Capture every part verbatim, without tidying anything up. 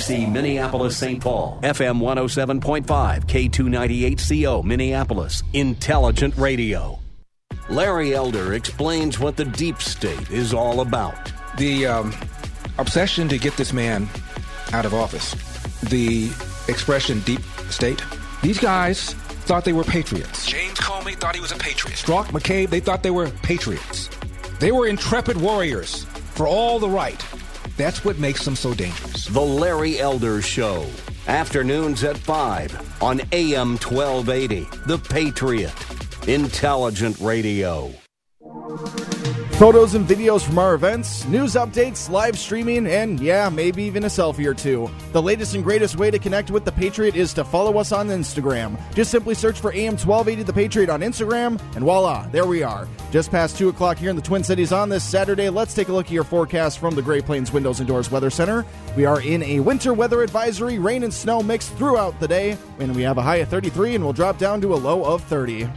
See Minneapolis-Saint Paul, F M one oh seven point five, K two ninety-eight C O, Minneapolis, Intelligent Radio. Larry Elder explains what the deep state is all about. The um, obsession to get this man out of office. The expression deep state. These guys thought they were patriots. James Comey thought he was a patriot. Strzok, McCabe, they thought they were patriots. They were intrepid warriors for all the right. That's what makes them so dangerous. The Larry Elder Show. Afternoons at five on A M twelve eighty. The Patriot. Intelligent Radio. Photos and videos from our events, news updates, live streaming, and yeah, maybe even a selfie or two. The latest and greatest way to connect with The Patriot is to follow us on Instagram. Just simply search for A M twelve eighty The Patriot on Instagram, and voila, there we are. Just past two o'clock here in the Twin Cities on this Saturday, let's take a look at your forecast from the Great Plains Windows and Doors Weather Center. We are in a winter weather advisory, rain and snow mixed throughout the day, and we have a high of thirty-three and we'll drop down to a low of thirty.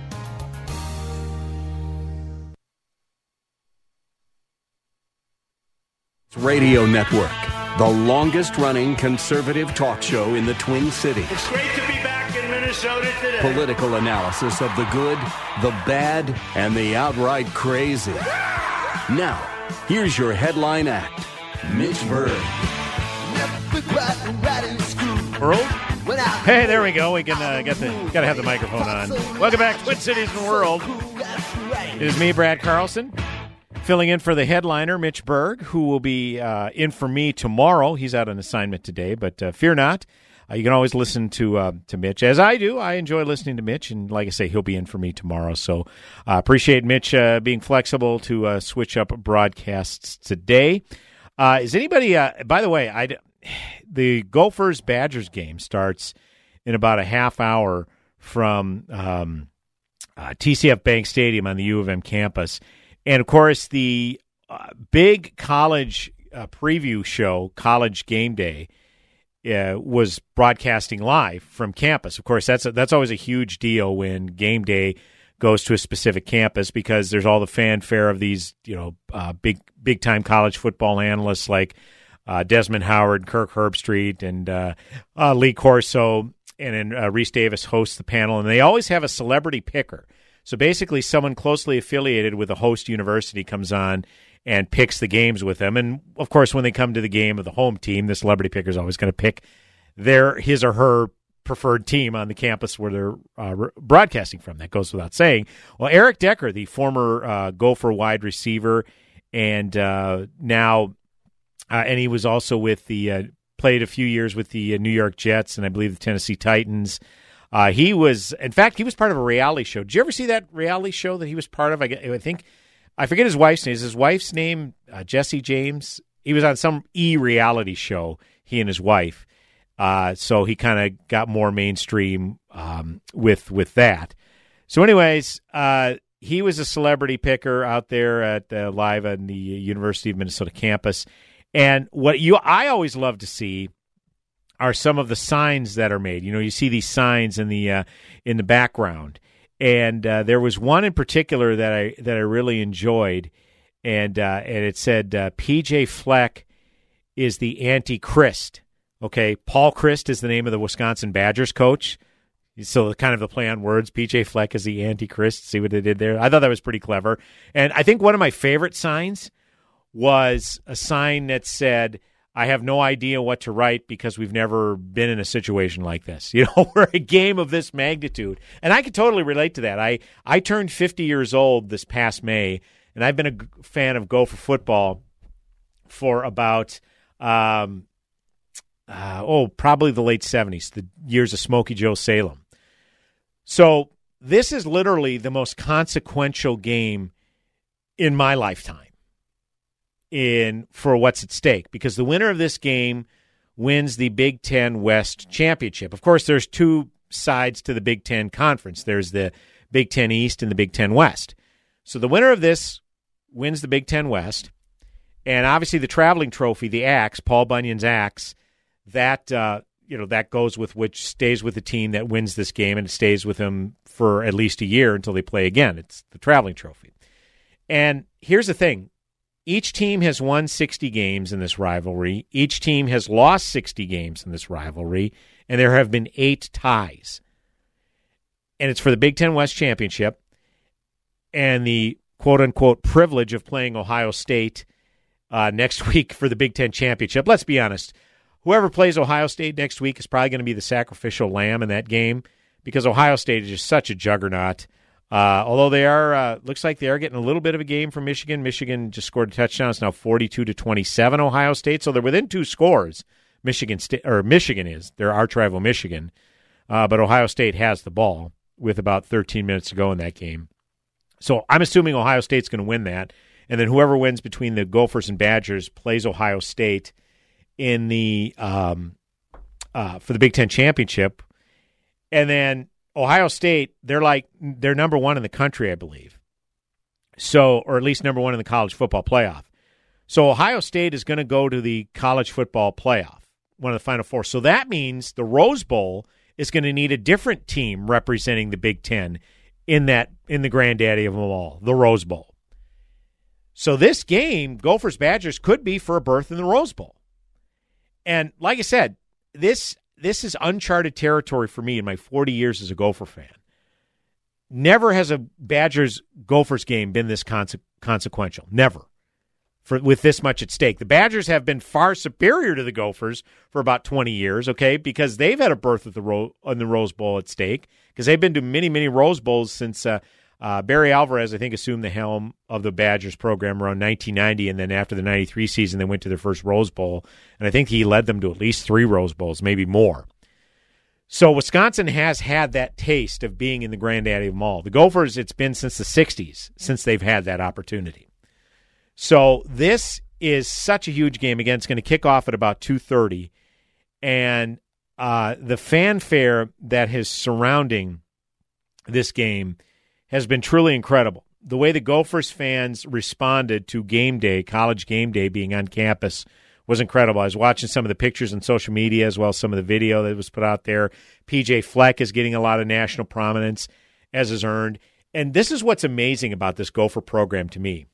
Radio Network, the longest-running conservative talk show in the Twin Cities. It's great to be back in Minnesota today. Political analysis of the good, the bad, and the outright crazy. Now, here's your headline act, Mitch Berg. World? Hey, there we go. We can uh, get the gotta have the microphone on. Welcome back to Twin Cities and World. It is me, Brad Carlson. Filling in for the headliner, Mitch Berg, who will be uh, in for me tomorrow. He's out on assignment today, but uh, fear not. Uh, you can always listen to uh, to Mitch, as I do. I enjoy listening to Mitch, and like I say, he'll be in for me tomorrow. So I uh, appreciate Mitch uh, being flexible to uh, switch up broadcasts today. Uh, is anybody, uh, by the way, I'd, the Gophers-Badgers game starts in about a half hour from um, uh, T C F Bank Stadium on the U of M campus. And, of course, the uh, big college uh, preview show, College Game Day, uh, was broadcasting live from campus. Of course, that's a, that's always a huge deal when game day goes to a specific campus because there's all the fanfare of these, you know, uh, big, big-time college football analysts like uh, Desmond Howard, Kirk Herbstreit, and uh, uh, Lee Corso, and then uh, Rhys Davis hosts the panel. And they always have a celebrity picker. So basically someone closely affiliated with a host university comes on and picks the games with them. And, of course, when they come to the game of the home team, the celebrity picker is always going to pick their his or her preferred team on the campus where they're uh, re- broadcasting from. That goes without saying. Well, Eric Decker, the former uh, Gopher wide receiver, and uh, now uh, – and he was also with the uh, – played a few years with the uh, New York Jets and I believe the Tennessee Titans. Uh, he was, in fact, he was part of a reality show. Did you ever see that reality show that he was part of? I, I think, I forget his wife's name. Is his wife's name uh, Jesse James? He was on some e-reality show, he and his wife. Uh, so he kind of got more mainstream um, with with that. So anyways, uh, he was a celebrity picker out there at uh, live on the University of Minnesota campus. And what you I always love to see are some of the signs that are made. You know, you see these signs in the uh, in the background, and uh, there was one in particular that I that I really enjoyed, and uh, and it said uh, P J Fleck is the anti-Christ. Okay, Paul Christ is the name of the Wisconsin Badgers coach. So kind of the play on words. P J Fleck is the anti-Christ. See what they did there? I thought that was pretty clever, and I think one of my favorite signs was a sign that said, I have no idea what to write because we've never been in a situation like this. You know, we're a game of this magnitude. And I can totally relate to that. I, I turned fifty years old this past May, and I've been a g- fan of Gopher football for about, um, uh, oh, probably the late seventies, the years of Smokey Joe Salem. So this is literally the most consequential game in my lifetime. In for what's at stake, because the winner of this game wins the Big Ten West Championship. Of course, there's two sides to the Big Ten Conference. There's the Big Ten East and the Big Ten West. So the winner of this wins the Big Ten West. And obviously the traveling trophy, the axe, Paul Bunyan's axe, that uh, you know that goes with which stays with the team that wins this game, and it stays with them for at least a year until they play again. It's the traveling trophy. And here's the thing. Each team has won sixty games in this rivalry. Each team has lost sixty games in this rivalry, and there have been eight ties. And it's for the Big Ten West Championship and the quote-unquote privilege of playing Ohio State uh, next week for the Big Ten Championship. Let's be honest. Whoever plays Ohio State next week is probably going to be the sacrificial lamb in that game, because Ohio State is just such a juggernaut. Uh, although they are, uh, looks like they are getting a little bit of a game from Michigan. Michigan just scored a touchdown. It's now forty-two to twenty-seven Ohio State. So they're within two scores. Michigan State, or Michigan is. They're arch rival Michigan. Uh, but Ohio State has the ball with about thirteen minutes to go in that game. So I'm assuming Ohio State's going to win that. And then whoever wins between the Gophers and Badgers plays Ohio State in the um, uh, for the Big Ten Championship. And then Ohio State, they're like they're number one in the country, I believe. So, or at least number one in the college football playoff. So Ohio State is going to go to the college football playoff, one of the Final Four. So that means the Rose Bowl is going to need a different team representing the Big Ten in that in the granddaddy of them all, the Rose Bowl. So this game, Gophers Badgers, could be for a berth in the Rose Bowl. And like I said, this. This is uncharted territory for me in my forty years as a Gopher fan. Never has a Badgers-Gophers game been this conse- consequential. Never. For, with this much at stake. The Badgers have been far superior to the Gophers for about twenty years, okay, because they've had a berth at the Ro- on the Rose Bowl at stake, because they've been to many, many Rose Bowls since uh, uh, Barry Alvarez, I think, assumed the helm of the Badgers program around nineteen ninety, and then after the ninety-three season, they went to their first Rose Bowl, and I think he led them to at least three Rose Bowls, maybe more. So Wisconsin has had that taste of being in the granddaddy of them all. The Gophers, it's been since the sixties since they've had that opportunity. So this is such a huge game. Again, it's going to kick off at about two thirty. And uh, the fanfare that is surrounding this game has been truly incredible. The way the Gophers fans responded to game day, college game day being on campus, was incredible. I was watching some of the pictures on social media as well as some of the video that was put out there. P J. Fleck is getting a lot of national prominence, as is earned. And this is what's amazing about this Gopher program to me.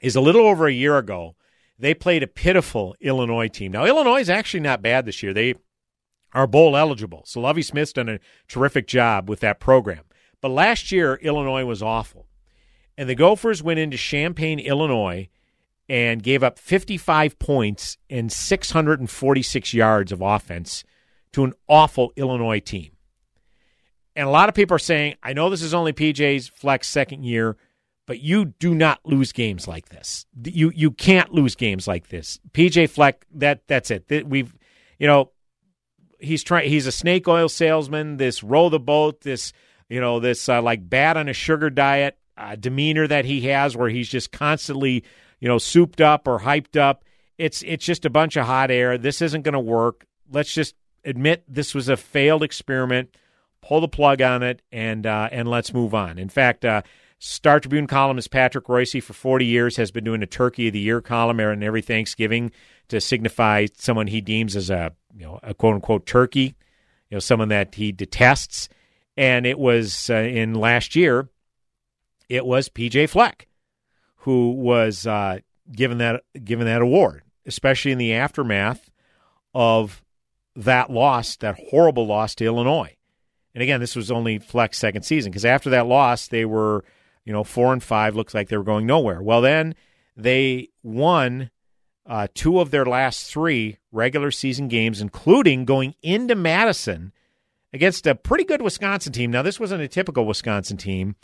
Is a little over a year ago, they played a pitiful Illinois team. Now, Illinois is actually not bad this year. They are bowl eligible. So Lovie Smith's done a terrific job with that program. But last year, Illinois was awful. And the Gophers went into Champaign, Illinois, and gave up fifty-five points and six hundred forty-six yards of offense to an awful Illinois team. And a lot of people are saying, I know this is only P J's Fleck's second year, but you do not lose games like this. You you can't lose games like this. P J. Fleck, that that's it. We've, you know, he's trying. He's a snake oil salesman. This row the boat. This you know this uh, like bat on a sugar diet uh, demeanor that he has, where he's just constantly you know souped up or hyped up. It's it's just a bunch of hot air. This isn't going to work. Let's just admit this was a failed experiment. Pull the plug on it, and uh, and let's move on. In fact. Uh, Star Tribune columnist Patrick Royce for forty years has been doing a Turkey of the Year column and every Thanksgiving to signify someone he deems as a you know a quote unquote turkey, you know someone that he detests. And it was uh, in last year, it was P J. Fleck who was uh, given that given that award, especially in the aftermath of that loss, that horrible loss to Illinois. And again, this was only Fleck's second season because after that loss, they were. You know, four and five looks like they were going nowhere. Well, then they won uh, two of their last three regular season games, including going into Madison against a pretty good Wisconsin team. Now, this wasn't a typical Wisconsin team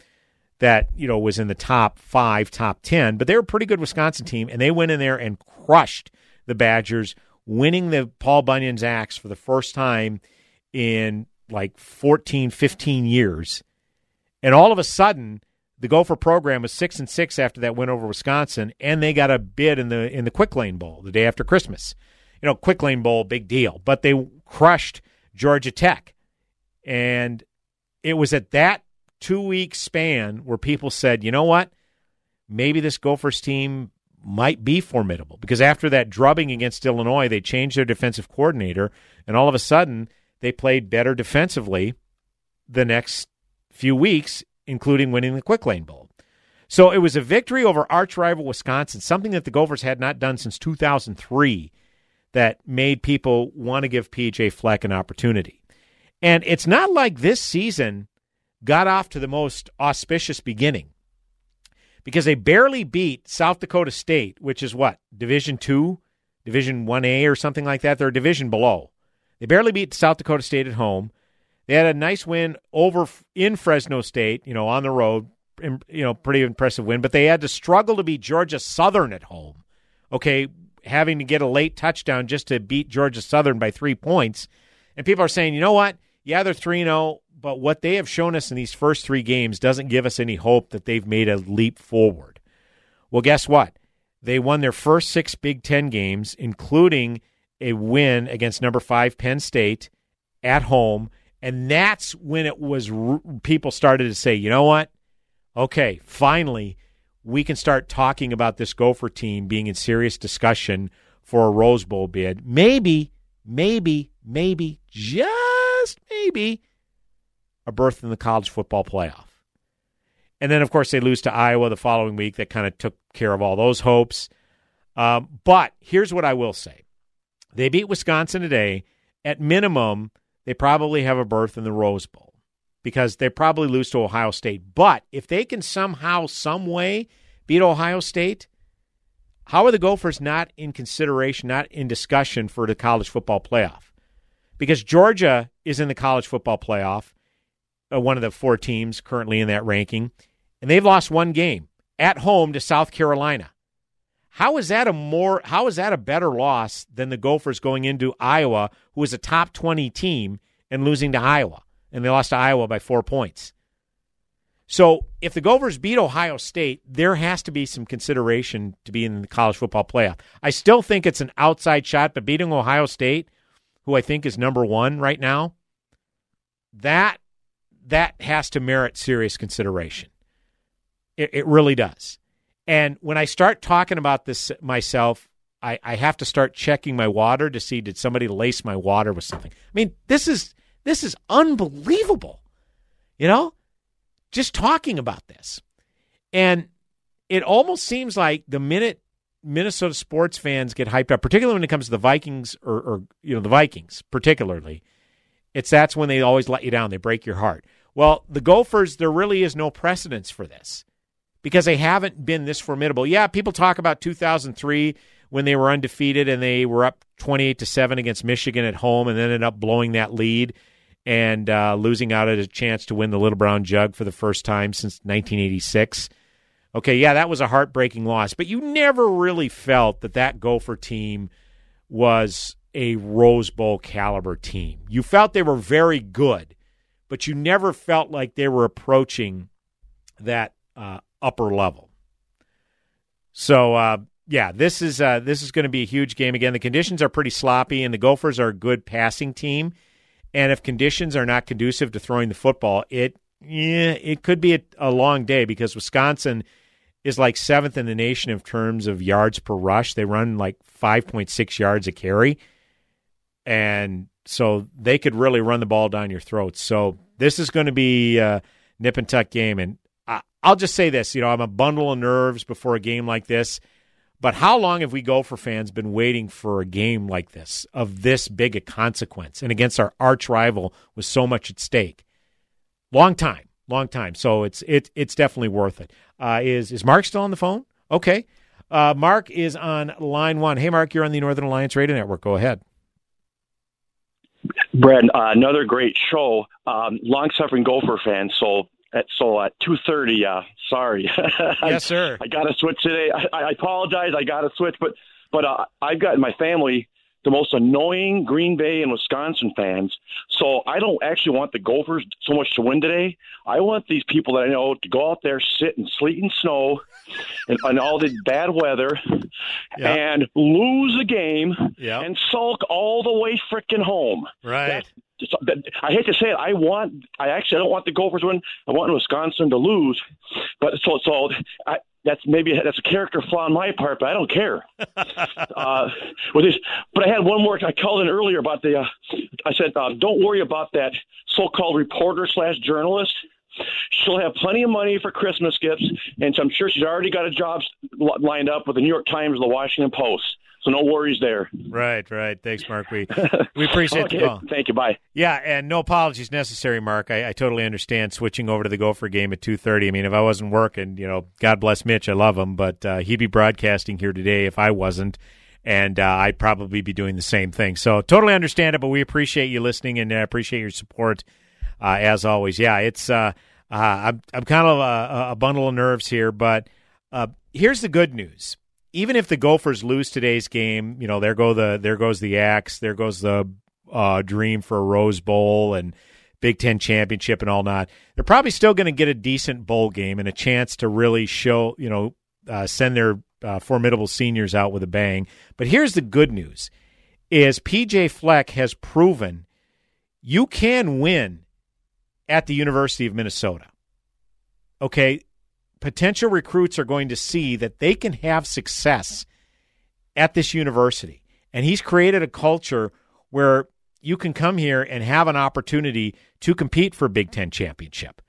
that, you know, was in the top five, top ten, but they were a pretty good Wisconsin team, and they went in there and crushed the Badgers, winning the Paul Bunyan's axe for the first time in like fourteen, fifteen years. And all of a sudden, the Gopher program was six and six after that win over Wisconsin, and they got a bid in the in the Quick Lane Bowl the day after Christmas. you know, Quick Lane Bowl, big deal. But they crushed Georgia Tech. And it was at that two-week span where people said, you know what, maybe this Gophers team might be formidable. Because after that drubbing against Illinois, they changed their defensive coordinator, and all of a sudden they played better defensively the next few weeks, including winning the Quick Lane Bowl. So it was a victory over arch-rival Wisconsin, something that the Gophers had not done since two thousand three, that made people want to give P J. Fleck an opportunity. And it's not like this season got off to the most auspicious beginning, because they barely beat South Dakota State, which is what, Division two, Division one A or something like that. They're a division below. They barely beat South Dakota State at home. They had a nice win over in Fresno State, you know, on the road, you know, pretty impressive win, but they had to struggle to beat Georgia Southern at home. Okay, having to get a late touchdown just to beat Georgia Southern by three points. And people are saying, you know what? Yeah, they're three and oh, but what they have shown us in these first three games doesn't give us any hope that they've made a leap forward. Well, guess what? They won their first six Big Ten games, including a win against number five Penn State at home, and that's when it was people started to say, you know what? Okay, finally, we can start talking about this Gopher team being in serious discussion for a Rose Bowl bid. Maybe, maybe, maybe, just maybe, a berth in the college football playoff. And then, of course, they lose to Iowa the following week. That kind of took care of all those hopes. Um, but here's what I will say. They beat Wisconsin today. At minimum, they probably have a berth in the Rose Bowl, because they probably lose to Ohio State. But if they can somehow, some way beat Ohio State, how are the Gophers not in consideration, not in discussion for the college football playoff? Because Georgia is in the college football playoff, uh, one of the four teams currently in that ranking, and they've lost one game at home to South Carolina. How is that a more? How is that a better loss than the Gophers going into Iowa, who is a top twenty team, and losing to Iowa? And they lost to Iowa by four points. So if the Gophers beat Ohio State, there has to be some consideration to be in the college football playoff. I still think it's an outside shot, but beating Ohio State, who I think is number one right now, that that has to merit serious consideration. It, it really does. And when I start talking about this myself, I, I have to start checking my water to see, did somebody lace my water with something? I mean, this is... This is unbelievable, you know, just talking about this. And it almost seems like the minute Minnesota sports fans get hyped up, particularly when it comes to the Vikings or, or you know, the Vikings particularly, it's that's when they always let you down. They break your heart. Well, the Gophers, there really is no precedence for this, because they haven't been this formidable. Yeah, people talk about two thousand three when they were undefeated and they were up twenty-eight to seven against Michigan at home and then ended up blowing that lead and uh, losing out at a chance to win the Little Brown Jug for the first time since nineteen eighty-six. Okay, yeah, that was a heartbreaking loss, but you never really felt that that Gopher team was a Rose Bowl caliber team. You felt they were very good, but you never felt like they were approaching that uh, upper level. So, uh, yeah, this is uh, this is going to be a huge game. Again, the conditions are pretty sloppy, and the Gophers are a good passing team. And if conditions are not conducive to throwing the football, it yeah, it could be a, a long day, because Wisconsin is like seventh in the nation in terms of yards per rush. They run like five point six yards a carry, and so they could really run the ball down your throat. So this is going to be a nip and tuck game, and I, I'll just say this: you know, I'm a bundle of nerves before a game like this. But how long have we Gopher fans been waiting for a game like this, of this big a consequence, and against our arch rival with so much at stake? Long time, long time. So it's it, it's definitely worth it. Uh, is is Mark still on the phone? Okay. Uh, Mark is on line one. Hey, Mark, you're on the Northern Alliance Radio Network. Go ahead. Brad, uh, another great show. Um, long-suffering Gopher fans, so... At, so at two thirty, uh, sorry. Yes, sir. I, I got to switch today. I, I apologize. I got to switch. But but uh, I've got my family the most annoying Green Bay and Wisconsin fans. So I don't actually want the Gophers so much to win today. I want these people that I know to go out there, sit in sleet and snow and, and all the bad weather yep. and lose a game yep. and sulk all the way freaking home. Right. That's, I hate to say it. I want. I actually I don't want the Gophers to win. I want Wisconsin to lose. But so so I, that's maybe that's a character flaw on my part. But I don't care. uh, with this, but I had one more. I called in earlier about the. Uh, I said, uh, don't worry about that so-called reporter slash journalist. She'll have plenty of money for Christmas gifts, and so I'm sure she's already got a job lined up with the New York Times or the Washington Post. So no worries there. Right, right. Thanks, Mark. We we appreciate okay, the call. Thank you. Bye. Yeah, and no apologies necessary, Mark. I, I totally understand switching over to the Gopher game at two thirty. I mean, if I wasn't working, you know, God bless Mitch. I love him, but uh, he'd be broadcasting here today if I wasn't, and uh, I'd probably be doing the same thing. So totally understand it, but we appreciate you listening and uh, appreciate your support uh, as always. Yeah, it's uh, uh, I'm, I'm kind of a, a bundle of nerves here, but uh, here's the good news. Even if the Gophers lose today's game, you know, there go the there goes the axe, there goes the uh, dream for a Rose Bowl and Big Ten championship and all that. They're probably still going to get a decent bowl game and a chance to really show, you know, uh, send their uh, formidable seniors out with a bang. But here's the good news: is P J. Fleck has proven you can win at the University of Minnesota. Okay. Potential recruits are going to see that they can have success at this university. And he's created a culture where you can come here and have an opportunity to compete for a Big Ten championship,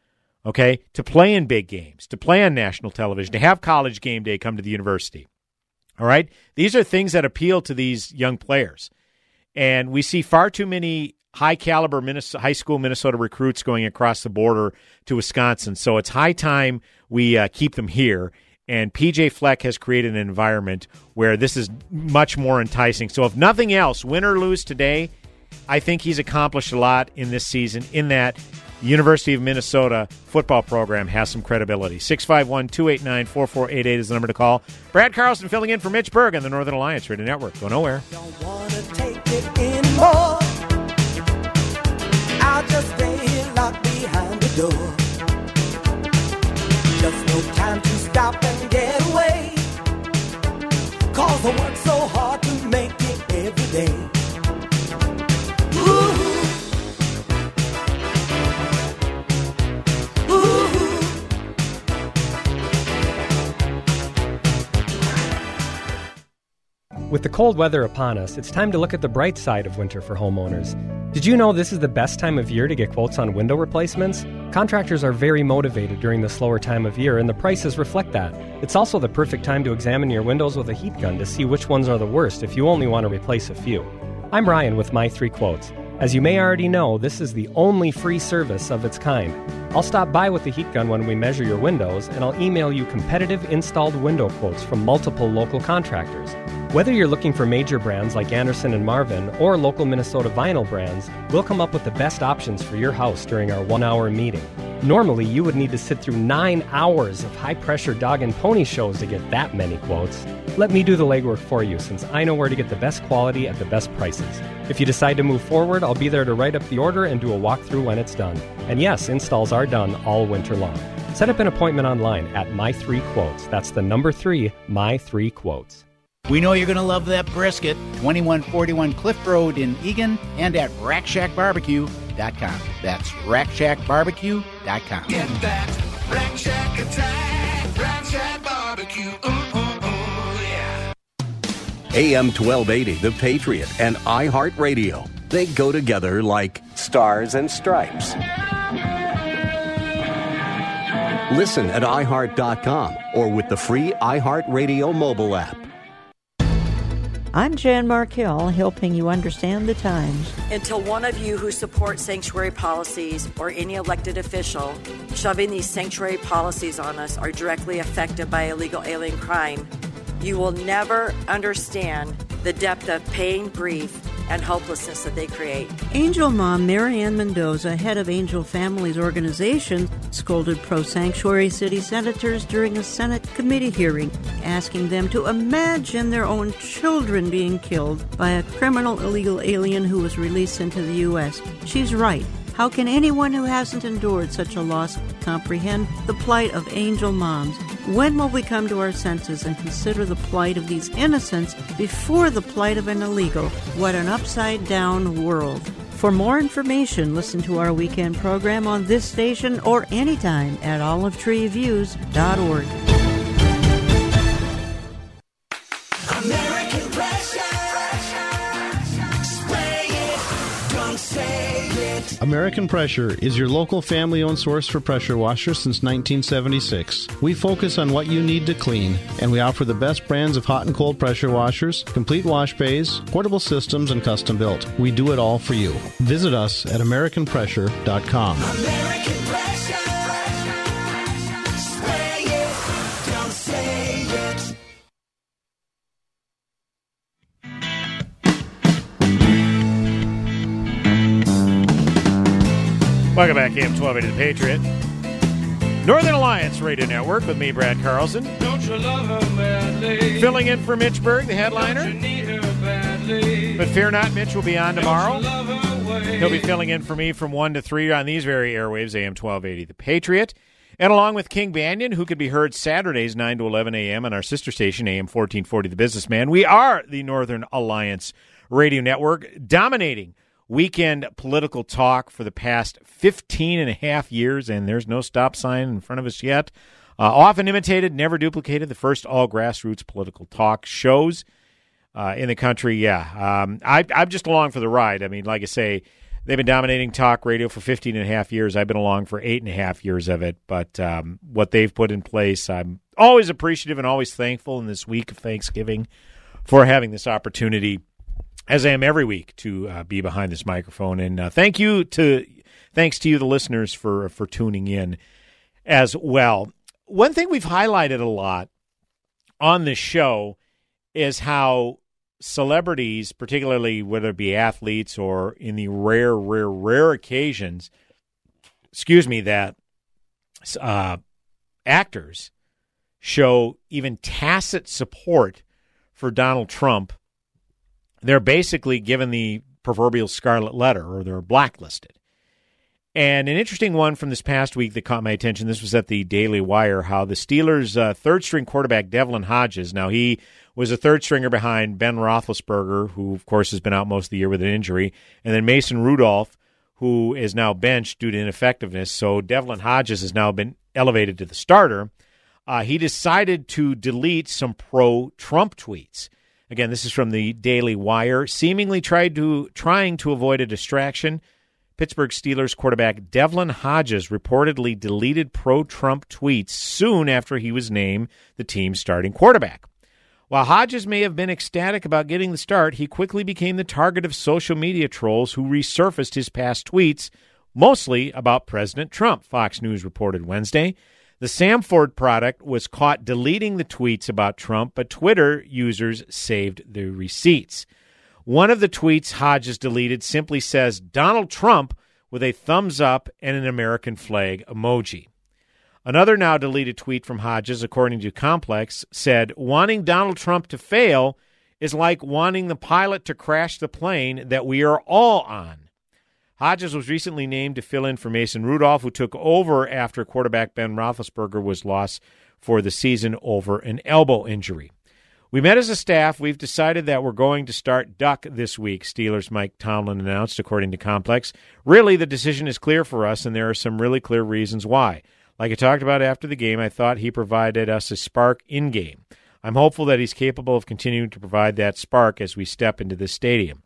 okay, to play in big games, to play on national television, to have College Game Day come to the university, all right? These are things that appeal to these young players. And we see far too many high-caliber Minnesota, high school Minnesota recruits going across the border to Wisconsin. So it's high time we uh, keep them here. And P J. Fleck has created an environment where this is much more enticing. So if nothing else, win or lose today, I think he's accomplished a lot in this season in that the University of Minnesota football program has some credibility. six five one, two eight nine, four four eight eight is the number to call. Brad Carlson filling in for Mitch Berg on the Northern Alliance Radio Network. Go nowhere. Don't want to take it anymore. I'll just stay locked behind the door. Just no time to stop and get away, 'cause I work so hard to make it every day. Ooh. Ooh. With the cold weather upon us, it's time to look at the bright side of winter for homeowners. Did you know this is the best time of year to get quotes on window replacements? Contractors are very motivated during the slower time of year, and the prices reflect that. It's also the perfect time to examine your windows with a heat gun to see which ones are the worst if you only want to replace a few. I'm Ryan with My Three Quotes. As you may already know, this is the only free service of its kind. I'll stop by with the heat gun when we measure your windows, and I'll email you competitive installed window quotes from multiple local contractors. Whether you're looking for major brands like Anderson and Marvin or local Minnesota vinyl brands, we'll come up with the best options for your house during our one-hour meeting. Normally, you would need to sit through nine hours of high-pressure dog and pony shows to get that many quotes. Let me do the legwork for you, since I know where to get the best quality at the best prices. If you decide to move forward, I'll be there to write up the order and do a walkthrough when it's done. And yes, installs are done all winter long. Set up an appointment online at My Three Quotes. That's the number three, My Three Quotes. We know you're going to love that brisket, twenty-one forty-one Cliff Road in Eagan and at Rack Shack B B Q dot com. That's Rack Shack B B Q dot com. Get that Rack Shack attack, Rack Shack Barbecue, ooh, ooh, ooh, yeah. A M twelve eighty, The Patriot, and iHeartRadio. They go together like stars and stripes. Listen at i heart dot com or with the free iHeartRadio mobile app. I'm Jan Markell, helping you understand the times. Until one of you who supports sanctuary policies or any elected official shoving these sanctuary policies on us are directly affected by illegal alien crime, you will never understand the depth of pain, grief, and hopelessness that they create. Angel mom Marianne Mendoza, head of Angel Families Organization, scolded pro-sanctuary city senators during a Senate committee hearing, asking them to imagine their own children being killed by a criminal illegal alien who was released into the U S. She's right. How can anyone who hasn't endured such a loss comprehend the plight of angel moms? When will we come to our senses and consider the plight of these innocents before the plight of an illegal? What an upside-down world. For more information, listen to our weekend program on this station or anytime at olive tree views dot org. American Pressure. Spray it. Don't say it. American Pressure is your local family-owned source for pressure washers since nineteen seventy-six. We focus on what you need to clean, and we offer the best brands of hot and cold pressure washers, complete wash bays, portable systems, and custom-built. We do it all for you. Visit us at American Pressure dot com. American Pressure. Welcome back, A M twelve eighty, The Patriot. Northern Alliance Radio Network with me, Brad Carlson. Don't you love her badly? Filling in for Mitch Berg, the headliner. Don't you need her badly? But fear not, Mitch will be on tomorrow. He'll be filling in for me from one to three on these very airwaves, A M twelve eighty, The Patriot. And along with King Banyan, who could be heard Saturdays, nine to eleven a.m. on our sister station, A M fourteen forty, The Businessman. We are the Northern Alliance Radio Network, dominating weekend political talk for the past fifteen and a half years, and there's no stop sign in front of us yet. Uh, often imitated, never duplicated, the first all-grassroots political talk shows uh, in the country, yeah. Um, I, I'm just along for the ride. I mean, like I say, they've been dominating talk radio for fifteen and a half years. I've been along for eight and a half years of it, but um, what they've put in place, I'm always appreciative and always thankful in this week of Thanksgiving for having this opportunity, as I am every week, to uh, be behind this microphone. And uh, thank you to, thanks to you, the listeners, for for tuning in as well. One thing we've highlighted a lot on this show is how celebrities, particularly whether it be athletes or in the rare, rare, rare occasions, excuse me, that uh, actors show even tacit support for Donald Trump. They're basically given the proverbial scarlet letter, or they're blacklisted. And an interesting one from this past week that caught my attention, this was at the Daily Wire, how the Steelers' uh, third-string quarterback, Devlin Hodges, now he was a third-stringer behind Ben Roethlisberger, who, of course, has been out most of the year with an injury, and then Mason Rudolph, who is now benched due to ineffectiveness. So Devlin Hodges has now been elevated to the starter. Uh, he decided to delete some pro-Trump tweets. Again, this is from the Daily Wire. Seemingly tried to trying to avoid a distraction, Pittsburgh Steelers quarterback Devlin Hodges reportedly deleted pro-Trump tweets soon after he was named the team's starting quarterback. While Hodges may have been ecstatic about getting the start, he quickly became the target of social media trolls who resurfaced his past tweets, mostly about President Trump, Fox News reported Wednesday. The Samford product was caught deleting the tweets about Trump, but Twitter users saved the receipts. One of the tweets Hodges deleted simply says, "Donald Trump," with a thumbs up and an American flag emoji. Another now deleted tweet from Hodges, according to Complex, said, "Wanting Donald Trump to fail is like wanting the pilot to crash the plane that we are all on." Hodges was recently named to fill in for Mason Rudolph, who took over after quarterback Ben Roethlisberger was lost for the season over an elbow injury. "We met as a staff. We've decided that we're going to start Duck this week," Steelers Mike Tomlin announced, according to Complex. "Really, the decision is clear for us, and there are some really clear reasons why. Like I talked about after the game, I thought he provided us a spark in-game. I'm hopeful that he's capable of continuing to provide that spark as we step into this stadium."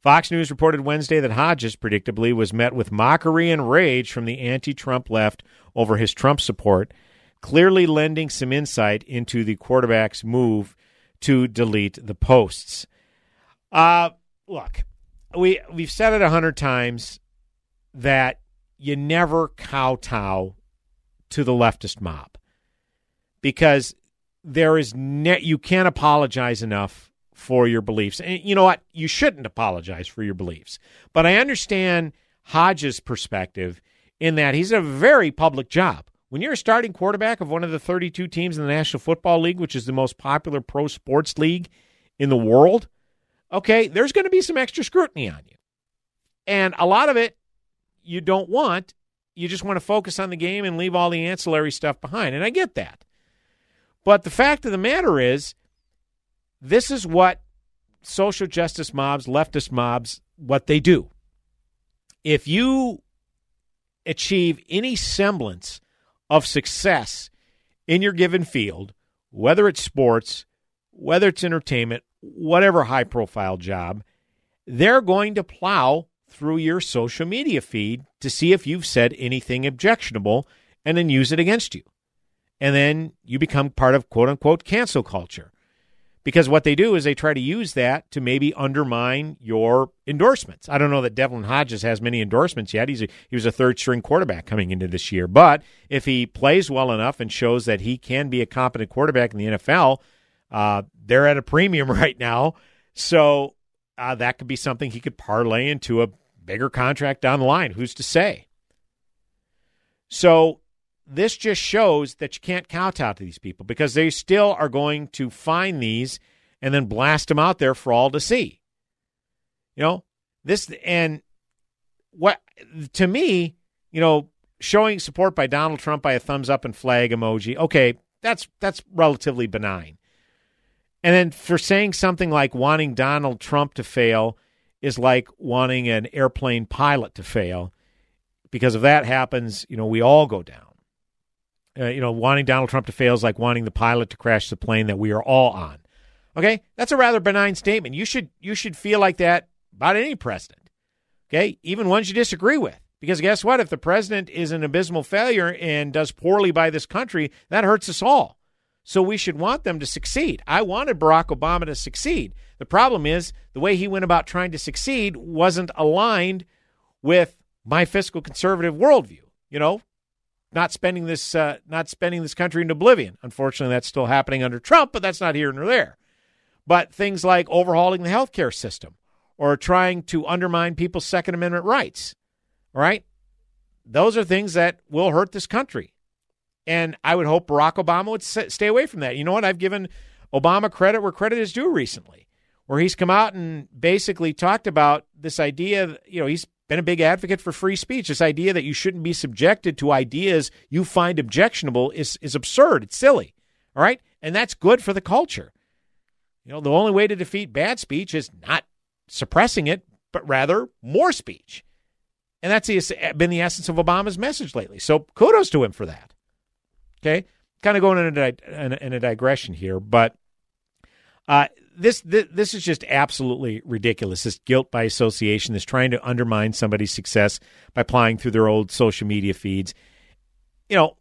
Fox News reported Wednesday that Hodges, predictably, was met with mockery and rage from the anti-Trump left over his Trump support, clearly lending some insight into the quarterback's move to delete the posts. Uh, look, we, we've said it a hundred times that you never kowtow to the leftist mob, because there is ne- you can't apologize enough for your beliefs. And you know what? You shouldn't apologize for your beliefs. But I understand Hodges' perspective in that he's a very public job. When you're a starting quarterback of one of the thirty-two teams in the National Football League, which is the most popular pro sports league in the world, okay, there's going to be some extra scrutiny on you. And a lot of it you don't want. You just want to focus on the game and leave all the ancillary stuff behind. And I get that. But the fact of the matter is, this is what social justice mobs, leftist mobs, what they do. If you achieve any semblance of success in your given field, whether it's sports, whether it's entertainment, whatever high-profile job, they're going to plow through your social media feed to see if you've said anything objectionable and then use it against you. And then you become part of quote-unquote cancel culture, because what they do is they try to use that to maybe undermine your endorsements. I don't know that Devlin Hodges has many endorsements yet. He's a, he was a third-string quarterback coming into this year. But if he plays well enough and shows that he can be a competent quarterback in the N F L, uh, they're at a premium right now. So uh, that could be something he could parlay into a bigger contract down the line. Who's to say? So this just shows that you can't kowtow to these people, because they still are going to find these and then blast them out there for all to see. You know, this and what to me, you know, showing support by Donald Trump by a thumbs up and flag emoji. Okay, that's that's relatively benign. And then for saying something like wanting Donald Trump to fail is like wanting an airplane pilot to fail, because if that happens, you know, we all go down. Uh, you know, wanting Donald Trump to fail is like wanting the pilot to crash the plane that we are all on. Okay, that's a rather benign statement. You should you should feel like that about any president. Okay, even ones you disagree with, because guess what? If the president is an abysmal failure and does poorly by this country, that hurts us all. So we should want them to succeed. I wanted Barack Obama to succeed. The problem is the way he went about trying to succeed wasn't aligned with my fiscal conservative worldview. You know, not spending this uh, not spending this country into oblivion. Unfortunately, that's still happening under Trump, but that's not here nor there. But things like overhauling the healthcare system or trying to undermine people's Second Amendment rights, all right, those are things that will hurt this country. And I would hope Barack Obama would stay away from that. You know what? I've given Obama credit where credit is due recently, where he's come out and basically talked about this idea, you know, he's been a big advocate for free speech. This idea that you shouldn't be subjected to ideas you find objectionable is is absurd. It's silly. All right? And that's good for the culture. You know, the only way to defeat bad speech is not suppressing it, but rather more speech. And that's been the essence of Obama's message lately. So kudos to him for that. Okay? Kind of going in a, in a, in a digression here, but uh This, this this is just absolutely ridiculous, this guilt by association, this trying to undermine somebody's success by plying through their old social media feeds. You know,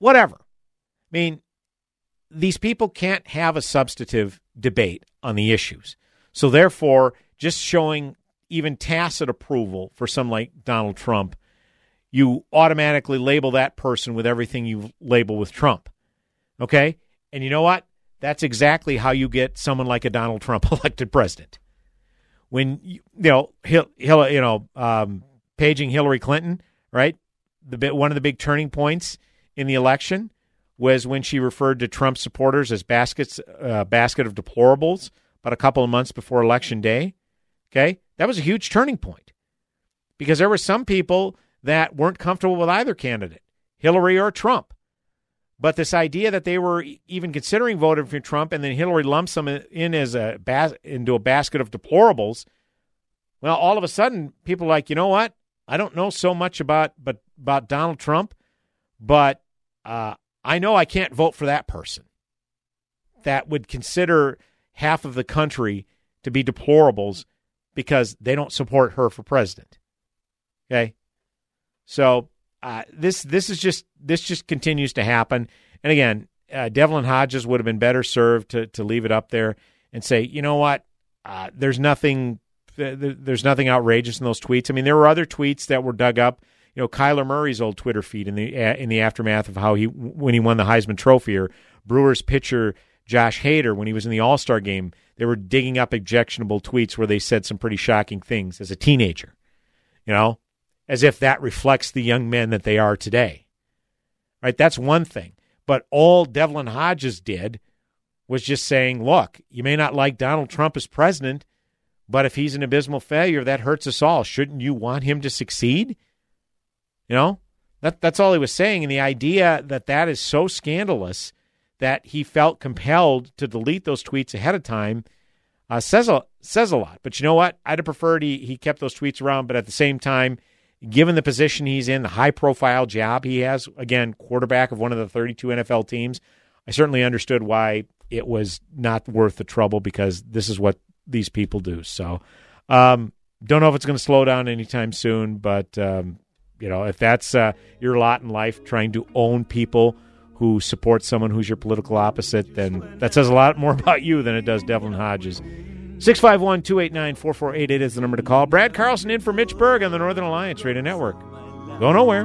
whatever. I mean, these people can't have a substantive debate on the issues. So therefore, just showing even tacit approval for someone like Donald Trump, you automatically label that person with everything you label with Trump. Okay? And you know what? That's exactly how you get someone like a Donald Trump elected president. When, you know, he'll, he'll, you know, um, paging Hillary Clinton, right? The bit, one of the big turning points in the election was when she referred to Trump supporters as baskets, uh, basket of deplorables about a couple of months before Election Day. Okay. That was a huge turning point, because there were some people that weren't comfortable with either candidate, Hillary or Trump. But this idea that they were even considering voting for Trump, and then Hillary lumps them in as a bas- into a basket of deplorables. Well, all of a sudden, people are like, you know what? I don't know so much about but about Donald Trump, but uh, I know I can't vote for that person that would consider half of the country to be deplorables because they don't support her for president. Okay, so. Uh, this this is just this just continues to happen. And again, uh, Devlin Hodges would have been better served to to leave it up there and say, you know what, uh, there's nothing th- th- there's nothing outrageous in those tweets. I mean, there were other tweets that were dug up. You know, Kyler Murray's old Twitter feed in the uh, in the aftermath of how he when he won the Heisman Trophy, or Brewers pitcher Josh Hader when he was in the All-Star game they were digging up objectionable tweets where they said some pretty shocking things as a teenager, you know, as if that reflects the young men that they are today. Right? That's one thing. But all Devlin Hodges did was just saying, look, you may not like Donald Trump as president, but if he's an abysmal failure, that hurts us all. Shouldn't you want him to succeed? You know, that that's all he was saying. And the idea that that is so scandalous that he felt compelled to delete those tweets ahead of time uh, says, a, says a lot. But you know what? I'd have preferred he, he kept those tweets around. But at the same time, given the position he's in, the high-profile job he has, again, quarterback of one of the thirty-two N F L teams, I certainly understood why it was not worth the trouble, because this is what these people do. So um, don't know if it's going to slow down anytime soon, but, um, you know, if that's uh, your lot in life, trying to own people who support someone who's your political opposite, then that says a lot more about you than it does Devlin Hodges. six five one, two eight nine, four four eight eight is the number to call. Brad Carlson in for Mitch Berg on the Northern Alliance Radio Network. Go nowhere.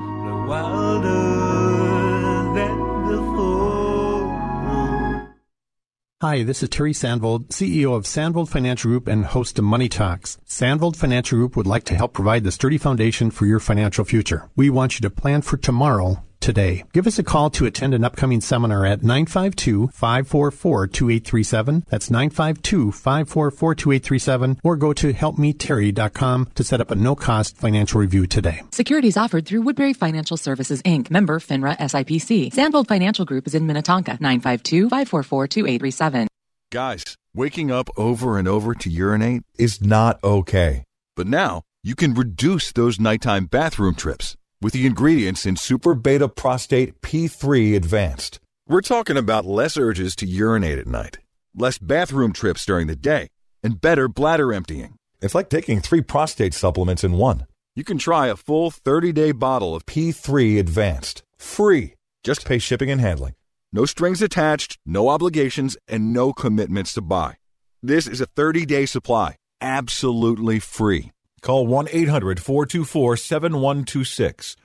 Hi, this is Terry Sandvold, C E O of Sandvold Financial Group and host of Money Talks. Sandvold Financial Group would like to help provide the sturdy foundation for your financial future. We want you to plan for tomorrow today. Give us a call to attend an upcoming seminar at nine five two, five four four, two eight three seven. That's nine five two, five four four, two eight three seven. Or go to help me terry dot com to set up a no-cost financial review today. Securities offered through Woodbury Financial Services, Incorporated. Member FINRA S I P C. Sandvold Financial Group is in Minnetonka. nine five two, five four four, two eight three seven. Guys, waking up over and over to urinate is not okay. But now you can reduce those nighttime bathroom trips with the ingredients in Super Beta Prostate P three Advanced. We're talking about less urges to urinate at night, less bathroom trips during the day, and better bladder emptying. It's like taking three prostate supplements in one. You can try a full thirty-day bottle of P three Advanced, free. Just pay shipping and handling. No strings attached, no obligations, and no commitments to buy. This is a thirty-day supply, absolutely free. Call one eight hundred, four two four, seven one two six.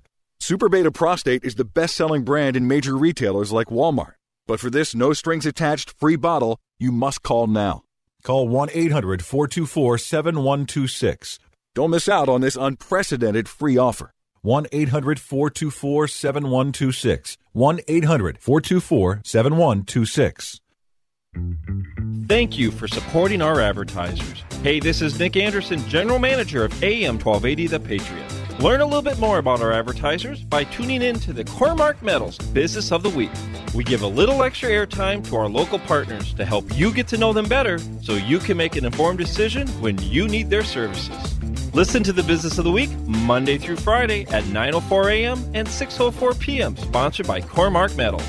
Super Beta Prostate is the best-selling brand in major retailers like Walmart. But for this no-strings-attached free bottle, you must call now. Call one eight hundred, four two four, seven one two six. Don't miss out on this unprecedented free offer. one eight hundred, four two four, seven one two six. one eight hundred, four two four, seven one two six. Thank you for supporting our advertisers. Hey, this is Nick Anderson, General Manager of A M twelve eighty The Patriot. Learn a little bit more about our advertisers by tuning in to the Cormark Metals Business of the Week. We give a little extra airtime to our local partners to help you get to know them better so you can make an informed decision when you need their services. Listen to the Business of the Week Monday through Friday at nine oh four a.m. and six oh four p.m. sponsored by Cormark Metals.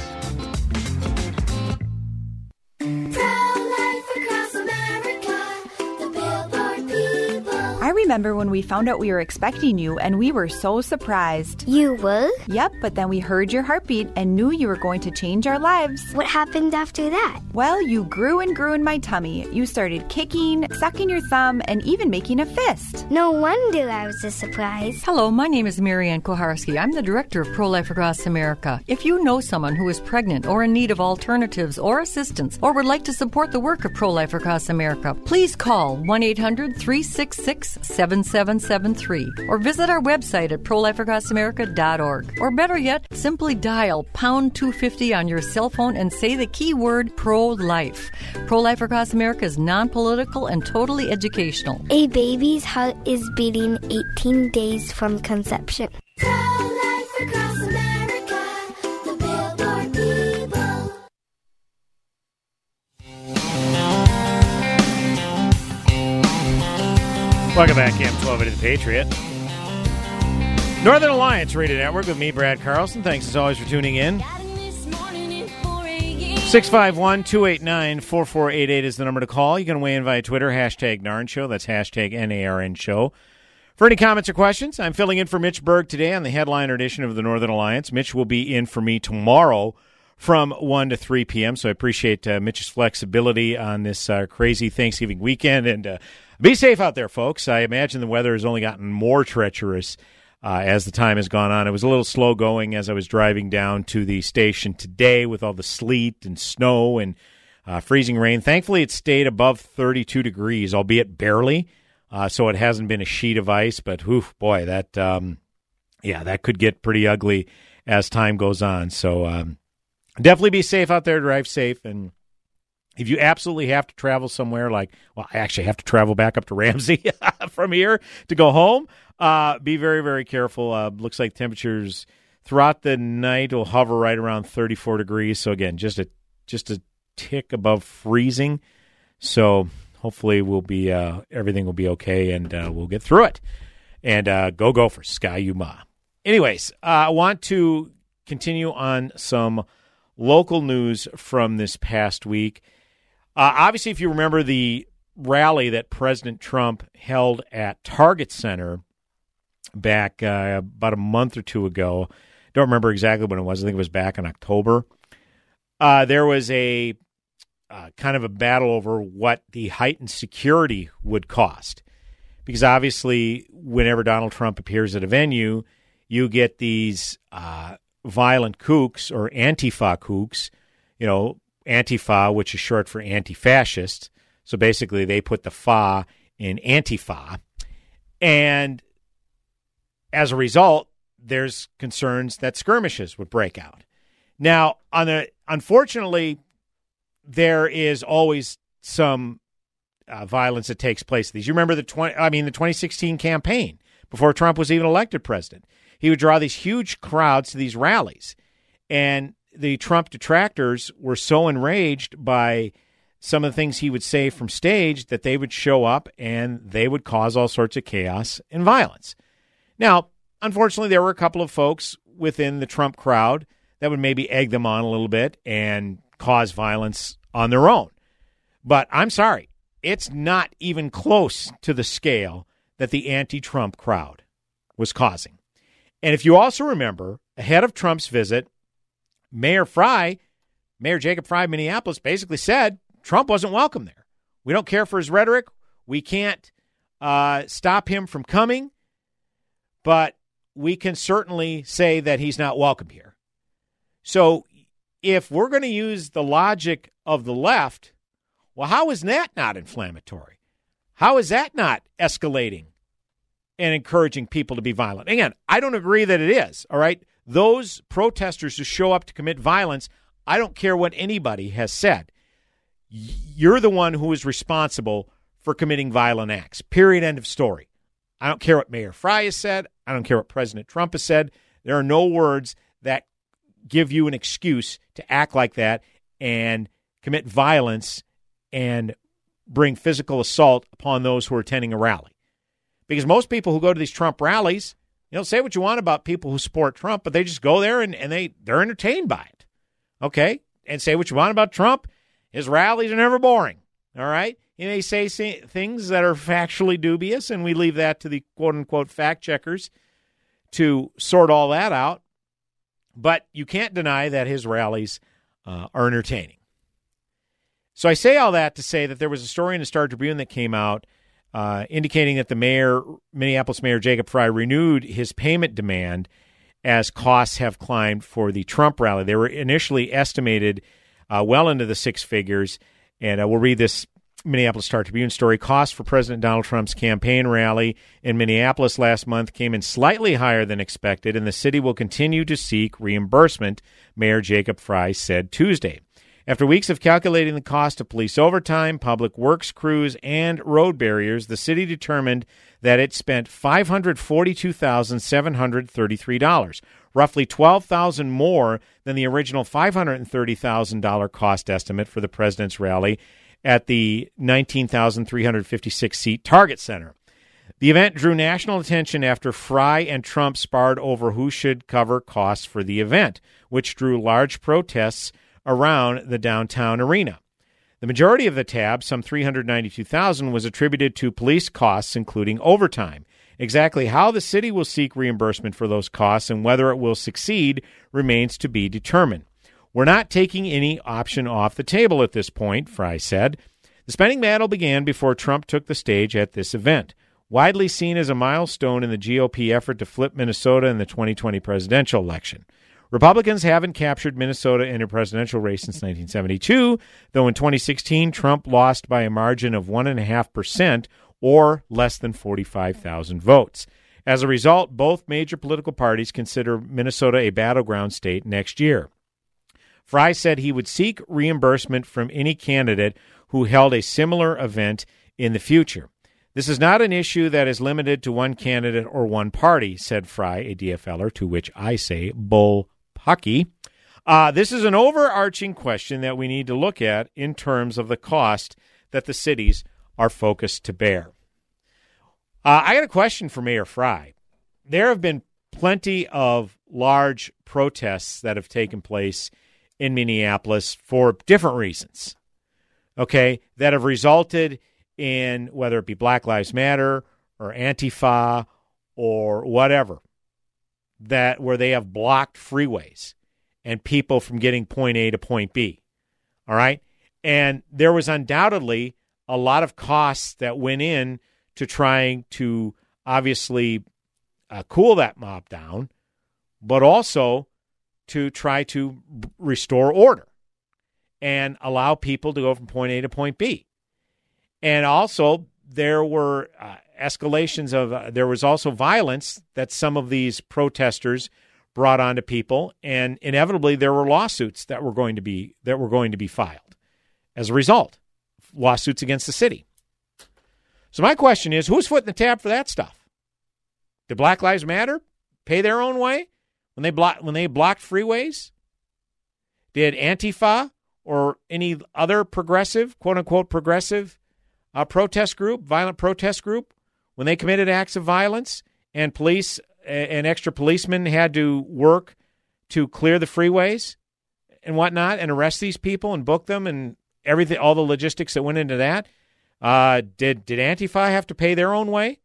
Remember when we found out we were expecting you and we were so surprised. You were? Yep, but then we heard your heartbeat and knew you were going to change our lives. What happened after that? Well, you grew and grew in my tummy. You started kicking, sucking your thumb, and even making a fist. No wonder I was a surprise. Hello, my name is Marianne Koharski. I'm the director of Pro-Life Across America. If you know someone who is pregnant or in need of alternatives or assistance or would like to support the work of Pro-Life Across America, please call one eight hundred, three six six, seven seven seven three or visit our website at pro life across america dot org. Or better yet, simply dial pound two fifty on your cell phone and say the keyword pro-life. Pro-Life Across America is non-political and totally educational. A baby's heart is beating eighteen days from conception. Pro-Life Across America, the Billboard people. Welcome back, A M twelve eighty The Patriot. Northern Alliance Radio Network with me, Brad Carlson. Thanks as always for tuning in. six five one, two eight nine, four four eight eight is the number to call. You can weigh in via Twitter, hashtag Narn Show. That's hashtag N A R N Show. For any comments or questions, I'm filling in for Mitch Berg today on the headliner edition of the Northern Alliance. Mitch will be in for me tomorrow from one to three p.m., so I appreciate uh, Mitch's flexibility on this uh, crazy Thanksgiving weekend. And uh, be safe out there, folks. I imagine the weather has only gotten more treacherous uh, as the time has gone on. It was a little slow going as I was driving down to the station today with all the sleet and snow and Uh, freezing rain. Thankfully, it stayed above thirty-two degrees, albeit barely, uh, so it hasn't been a sheet of ice. But, oof, boy, that um, yeah, that could get pretty ugly as time goes on. So um, definitely be safe out there, drive safe. And if you absolutely have to travel somewhere, like, well, I actually have to travel back up to Ramsey from here to go home, uh, be very, very careful. Uh, looks like temperatures throughout the night will hover right around thirty-four degrees. So, again, just a just a tick above freezing. So hopefully we'll be uh, everything will be okay, and uh, we'll get through it. And uh, go Gophers, Sky U Ma. Anyways, uh, I want to continue on some local news from this past week. Uh, obviously, if you remember the rally that President Trump held at Target Center back uh, about a month or two ago, don't remember exactly when it was. I think it was back in October. Uh, there was a uh, kind of a battle over what the heightened security would cost, because obviously, whenever Donald Trump appears at a venue, you get these uh, violent kooks or Antifa kooks, you know, Antifa, which is short for anti-fascist. So basically, they put the fa in Antifa. And as a result, there's concerns that skirmishes would break out. Now, on the, unfortunately, there is always some uh, violence that takes place. These, you remember the twenty, I mean, the twenty sixteen campaign before Trump was even elected president. He would draw these huge crowds to these rallies, and the Trump detractors were so enraged by some of the things he would say from stage that they would show up and they would cause all sorts of chaos and violence. Now, unfortunately, there were a couple of folks within the Trump crowd that would maybe egg them on a little bit and cause violence on their own. But I'm sorry, it's not even close to the scale that the anti-Trump crowd was causing. And if you also remember, ahead of Trump's visit, Mayor Frey, Mayor Jacob Frey of Minneapolis, basically said Trump wasn't welcome there. We don't care for his rhetoric. We can't uh, stop him from coming, but we can certainly say that he's not welcome here. So if we're going to use the logic of the left, well, how is that not inflammatory? How is that not escalating and encouraging people to be violent? Again, I don't agree that it is, all right? Those protesters who show up to commit violence, I don't care what anybody has said. You're the one who is responsible for committing violent acts. Period. End of story. I don't care what Mayor Frey has said. I don't care what President Trump has said. There are no words that give you an excuse to act like that and commit violence and bring physical assault upon those who are attending a rally. Because most people who go to these Trump rallies, you know, say what you want about people who support Trump, but they just go there and, and they, they're entertained by it, okay? And say what you want about Trump. His rallies are never boring, all right? He may say things that are factually dubious, and we leave that to the quote-unquote fact-checkers to sort all that out. But you can't deny that his rallies uh, are entertaining. So I say all that to say that there was a story in the Star Tribune that came out Uh, indicating that the mayor, Minneapolis Mayor Jacob Frey, renewed his payment demand as costs have climbed for the Trump rally. They were initially estimated uh, well into the six figures. And uh, we'll read this Minneapolis Star Tribune story. Costs for President Donald Trump's campaign rally in Minneapolis last month came in slightly higher than expected, and the city will continue to seek reimbursement, Mayor Jacob Frey said Tuesday. After weeks of calculating the cost of police overtime, public works crews, and road barriers, the city determined that it spent five hundred forty-two thousand seven hundred thirty-three dollars, roughly twelve thousand dollars more than the original five hundred thirty thousand dollars cost estimate for the president's rally at the nineteen thousand three hundred fifty-six seat Target Center. The event drew national attention after Frey and Trump sparred over who should cover costs for the event, which drew large protests around the downtown arena. The majority of the tab, some three hundred ninety-two thousand dollars, was attributed to police costs, including overtime. Exactly how the city will seek reimbursement for those costs and whether it will succeed remains to be determined. We're not taking any option off the table at this point, Frey said. The spending battle began before Trump took the stage at this event. Widely seen as a milestone in the G O P effort to flip Minnesota in the twenty twenty presidential election. Republicans haven't captured Minnesota in a presidential race since nineteen seventy-two, though in twenty sixteen, Trump lost by a margin of one point five percent, or less than forty-five thousand votes. As a result, both major political parties consider Minnesota a battleground state next year. Frey said he would seek reimbursement from any candidate who held a similar event in the future. This is not an issue that is limited to one candidate or one party, said Frey, a DFLer, to which I say bull pucky. Uh, this is an overarching question that we need to look at in terms of the cost that the cities are focused to bear. Uh, I got a question for Mayor Frey. There have been plenty of large protests that have taken place in Minneapolis for different reasons, okay, that have resulted in whether it be Black Lives Matter or Antifa or whatever, that where they have blocked freeways and people from getting point A to point B, all right? And there was undoubtedly a lot of costs that went in to trying to obviously uh, cool that mob down, but also to try to b- restore order and allow people to go from point A to point B. And also there were uh, escalations of, uh, there was also violence that some of these protesters brought onto people. And inevitably there were lawsuits that were going to be, that were going to be filed as a result, lawsuits against the city. So my question is, who's footing the tab for that stuff? Did Black Lives Matter pay their own way when they block when they blocked freeways? Did Antifa or any other progressive, quote unquote progressive, uh, protest group, violent protest group, when they committed acts of violence and police and extra policemen had to work to clear the freeways and whatnot and arrest these people and book them and everything, all the logistics that went into that? Uh, did did Antifa have to pay their own way,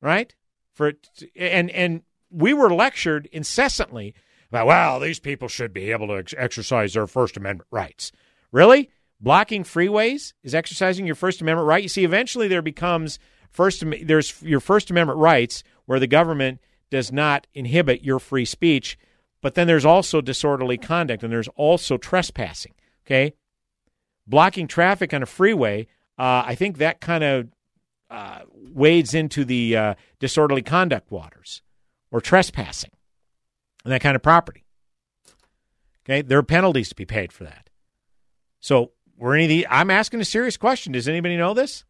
right? For and and we were lectured incessantly about, well, these people should be able to ex- exercise their First Amendment rights. Really, blocking freeways is exercising your First Amendment right? You see, eventually there becomes first there's your First Amendment rights where the government does not inhibit your free speech, but then there's also disorderly conduct and there's also trespassing. Okay, blocking traffic on a freeway. Uh, I think that kind of uh, wades into the uh, disorderly conduct waters or trespassing and that kind of property. Okay, there are penalties to be paid for that. So were any of the, I'm asking a serious question. Does anybody know this?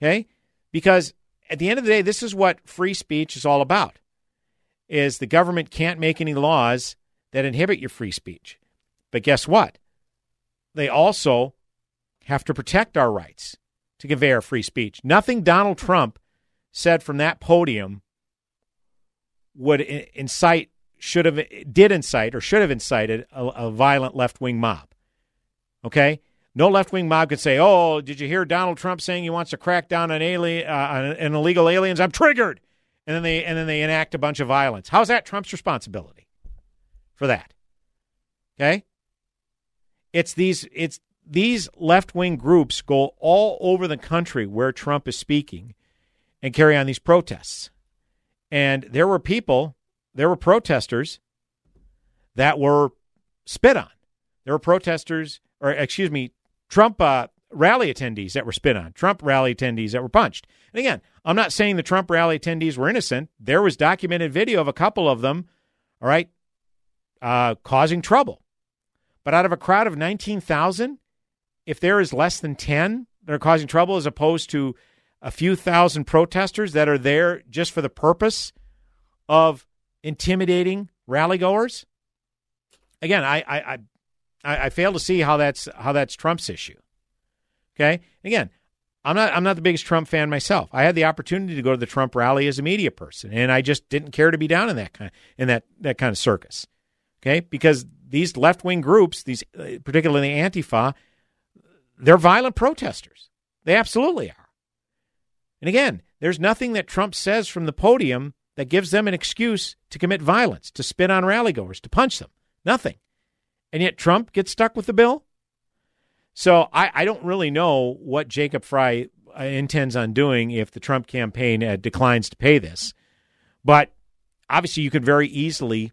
Okay, because at the end of the day, this is what free speech is all about, is the government can't make any laws that inhibit your free speech. But guess what? They also have to protect our rights to convey our free speech. Nothing Donald Trump said from that podium would incite, should have, did incite, or should have incited a, a violent left-wing mob. Okay? No left-wing mob could say, oh, did you hear Donald Trump saying he wants to crack down on alien, uh, on, on illegal aliens? I'm triggered. And then they and then they enact a bunch of violence. How's that Trump's responsibility for that? Okay? It's these it's these left-wing groups go all over the country where Trump is speaking and carry on these protests. And there were people, there were protesters that were spit on. There were protesters, or excuse me, Trump uh, rally attendees that were spit on, Trump rally attendees that were punched. And again, I'm not saying the Trump rally attendees were innocent. There was documented video of a couple of them, all right, uh, causing trouble. But out of a crowd of nineteen thousand, if there is less than ten that are causing trouble as opposed to a few thousand protesters that are there just for the purpose of intimidating rally-goers, again, I I, I I fail to see how that's how that's Trump's issue. Okay? Again, I'm not I'm not the biggest Trump fan myself. I had the opportunity to go to the Trump rally as a media person, and I just didn't care to be down in that kind in that, that kind of circus. Okay? Because these left-wing groups, these particularly Antifa, they're violent protesters. They absolutely are. And again, there's nothing that Trump says from the podium that gives them an excuse to commit violence, to spit on rally-goers, to punch them. Nothing. And yet Trump gets stuck with the bill? So I, I don't really know what Jacob Frey intends on doing if the Trump campaign uh, declines to pay this. But obviously you could very easily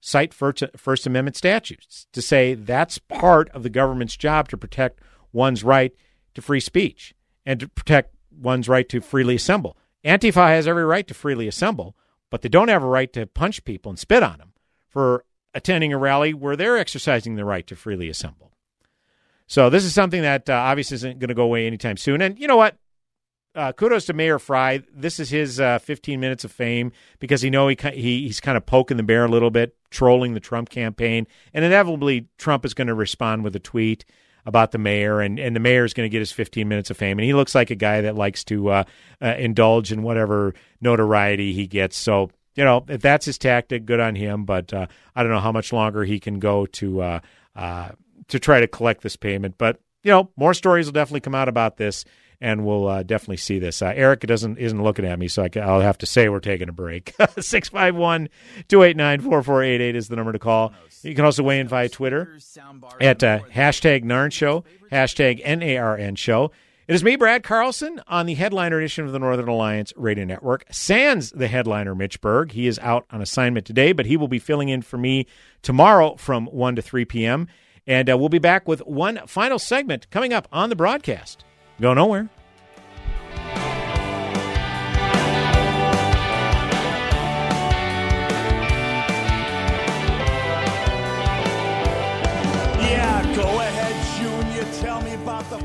cite First, First Amendment statutes to say that's part of the government's job to protect one's right to free speech and to protect one's right to freely assemble. Antifa has every right to freely assemble, but they don't have a right to punch people and spit on them for attending a rally where they're exercising the right to freely assemble. So this is something that uh, obviously isn't going to go away anytime soon. And you know what? Uh, kudos to Mayor Frey. This is his uh, fifteen minutes of fame because you know he, he he's kind of poking the bear a little bit, trolling the Trump campaign. And inevitably, Trump is going to respond with a tweet about the mayor, and, and the mayor is going to get his fifteen minutes of fame. And he looks like a guy that likes to uh, uh, indulge in whatever notoriety he gets. So, you know, if that's his tactic, good on him. But uh, I don't know how much longer he can go to uh, uh, to try to collect this payment. But, you know, more stories will definitely come out about this. And we'll uh, definitely see this. Uh, Eric doesn't isn't looking at me, so I can, I'll have to say we're taking a break. six five one, two eight nine, four four eight eight is the number to call. You can also weigh in via Twitter at uh, hashtag Narn Show, hashtag N A R N Show. It is me, Brad Carlson, on the headliner edition of the Northern Alliance Radio Network. Sans the headliner, Mitch Berg. He is out on assignment today, but he will be filling in for me tomorrow from one to three p.m. And uh, we'll be back with one final segment coming up on the broadcast. Go nowhere. Yeah, go ahead, Junior. Tell me about the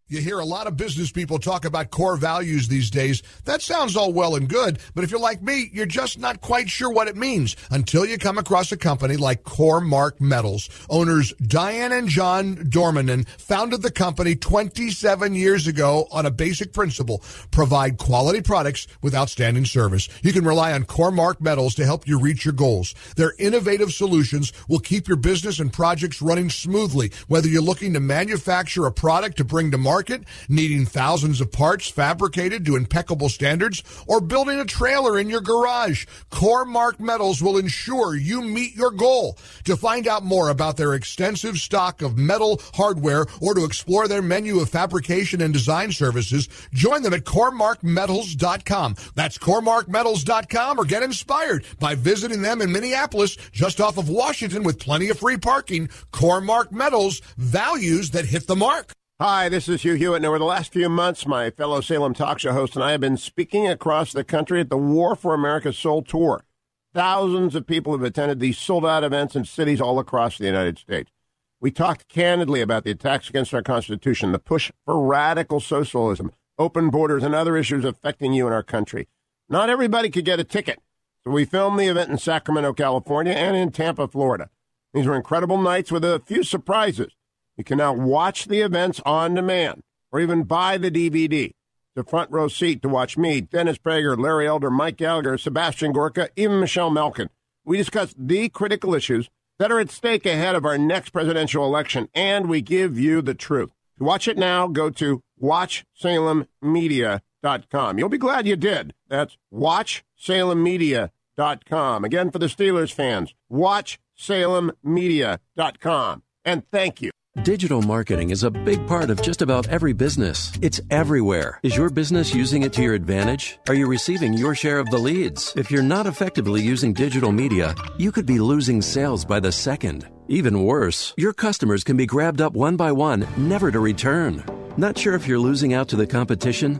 You hear a lot of business people talk about core values these days. That sounds all well and good, but if you're like me, you're just not quite sure what it means until you come across a company like Core-Mark Metals. Owners Diane and John Dormanen founded the company twenty-seven years ago on a basic principle: provide quality products with outstanding service. You can rely on Core-Mark Metals to help you reach your goals. Their innovative solutions will keep your business and projects running smoothly, whether you're looking to manufacture a product to bring to market, Market, needing thousands of parts fabricated to impeccable standards, or building a trailer in your garage. Core-Mark Metals will ensure you meet your goal. To find out more about their extensive stock of metal hardware or to explore their menu of fabrication and design services, join them at core mark metals dot com. That's core mark metals dot com, or get inspired by visiting them in Minneapolis, just off of Washington, with plenty of free parking. Core-Mark Metals, values that hit the mark. Hi, this is Hugh Hewitt, and over the last few months, my fellow Salem talk show host and I have been speaking across the country at the War for America's Soul Tour. Thousands of people have attended these sold-out events in cities all across the United States. We talked candidly about the attacks against our Constitution, the push for radical socialism, open borders, and other issues affecting you and our country. Not everybody could get a ticket, so we filmed the event in Sacramento, California, and in Tampa, Florida. These were incredible nights with a few surprises. You can now watch the events on demand or even buy the D V D. The front row seat to watch me, Dennis Prager, Larry Elder, Mike Gallagher, Sebastian Gorka, even Michelle Malkin. We discuss the critical issues that are at stake ahead of our next presidential election, and we give you the truth. To watch it now, go to watch salem media dot com. You'll be glad you did. That's watch salem media dot com. Again, for the Steelers fans, watch salem media dot com. And thank you. Digital marketing is a big part of just about every business. It's everywhere. Is your business using it to your advantage? Are you receiving your share of the leads? If you're not effectively using digital media, you could be losing sales by the second. Even worse, your customers can be grabbed up one by one, never to return. Not sure if you're losing out to the competition?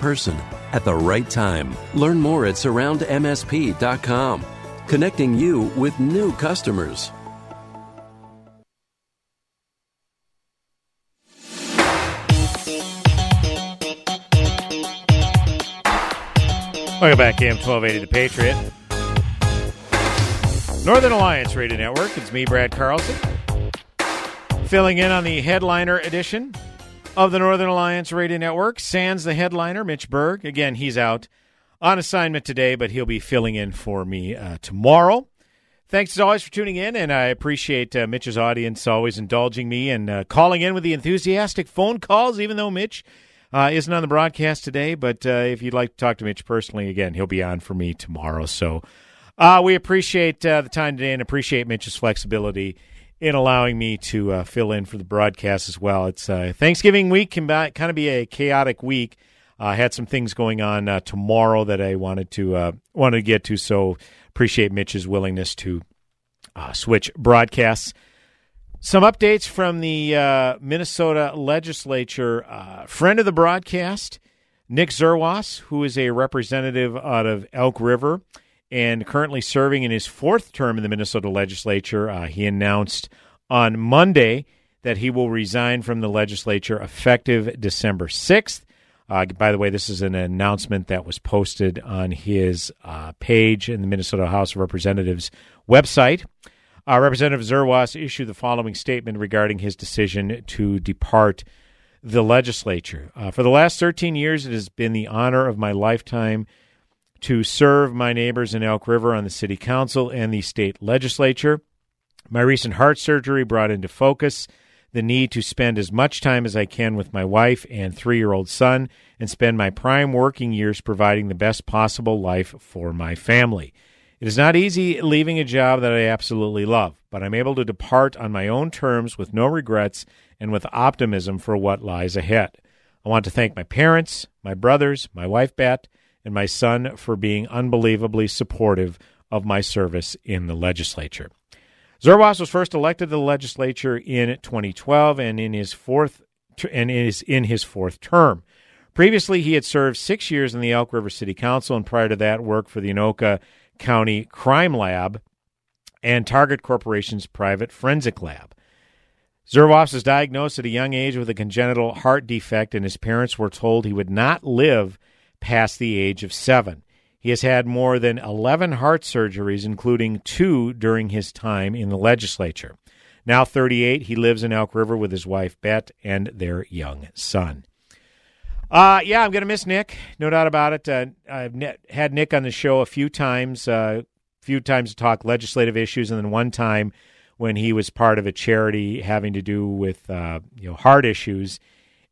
person at the right time. Learn more at surround m s p dot com. Connecting you with new customers. Welcome back, A M twelve eighty, The Patriot. Northern Alliance Radio Network. It's me, Brad Carlson, filling in on the headliner edition of the Northern Alliance Radio Network. Sans the headliner, Mitch Berg. Again, he's out on assignment today, but he'll be filling in for me uh, tomorrow. Thanks, as always, for tuning in, and I appreciate uh, Mitch's audience always indulging me and uh, calling in with the enthusiastic phone calls, even though Mitch uh, isn't on the broadcast today. But uh, if you'd like to talk to Mitch personally, again, he'll be on for me tomorrow. So uh, we appreciate uh, the time today and appreciate Mitch's flexibility in allowing me to uh, fill in for the broadcast as well. It's uh, Thanksgiving week can be, kind of be a chaotic week. I uh, had some things going on uh, tomorrow that I wanted to uh, wanted to get to, so appreciate Mitch's willingness to uh, switch broadcasts. Some updates from the uh, Minnesota legislature. Uh, friend of the broadcast, Nick Zerwas, who is a representative out of Elk River and currently serving in his fourth term in the Minnesota legislature, uh, he announced on Monday that he will resign from the legislature effective December sixth. Uh, by the way, this is an announcement that was posted on his uh, page in the Minnesota House of Representatives website. Uh, Representative Zerwas issued the following statement regarding his decision to depart the legislature. Uh, for the last thirteen years, it has been the honor of my lifetime to serve my neighbors in Elk River on the city council and the state legislature. My recent heart surgery brought into focus the need to spend as much time as I can with my wife and three-year-old son and spend my prime working years providing the best possible life for my family. It is not easy leaving a job that I absolutely love, but I'm able to depart on my own terms with no regrets and with optimism for what lies ahead. I want to thank my parents, my brothers, my wife, Beth, and my son for being unbelievably supportive of my service in the legislature. Zerwas was first elected to the legislature in twenty twelve and in his fourth and is in his fourth term. Previously, he had served six years in the Elk River City Council and prior to that worked for the Anoka County Crime Lab and Target Corporation's private forensic lab. Zerwas was diagnosed at a young age with a congenital heart defect, and his parents were told he would not live past the age of seven. He has had more than eleven heart surgeries, including two during his time in the legislature. Now thirty-eight, he lives in Elk River with his wife, Bet, and their young son. Uh, yeah, I'm going to miss Nick, no doubt about it. Uh, I've ne- had Nick on the show a few times, a uh, few times to talk legislative issues, and then one time when he was part of a charity having to do with uh, you know, heart issues.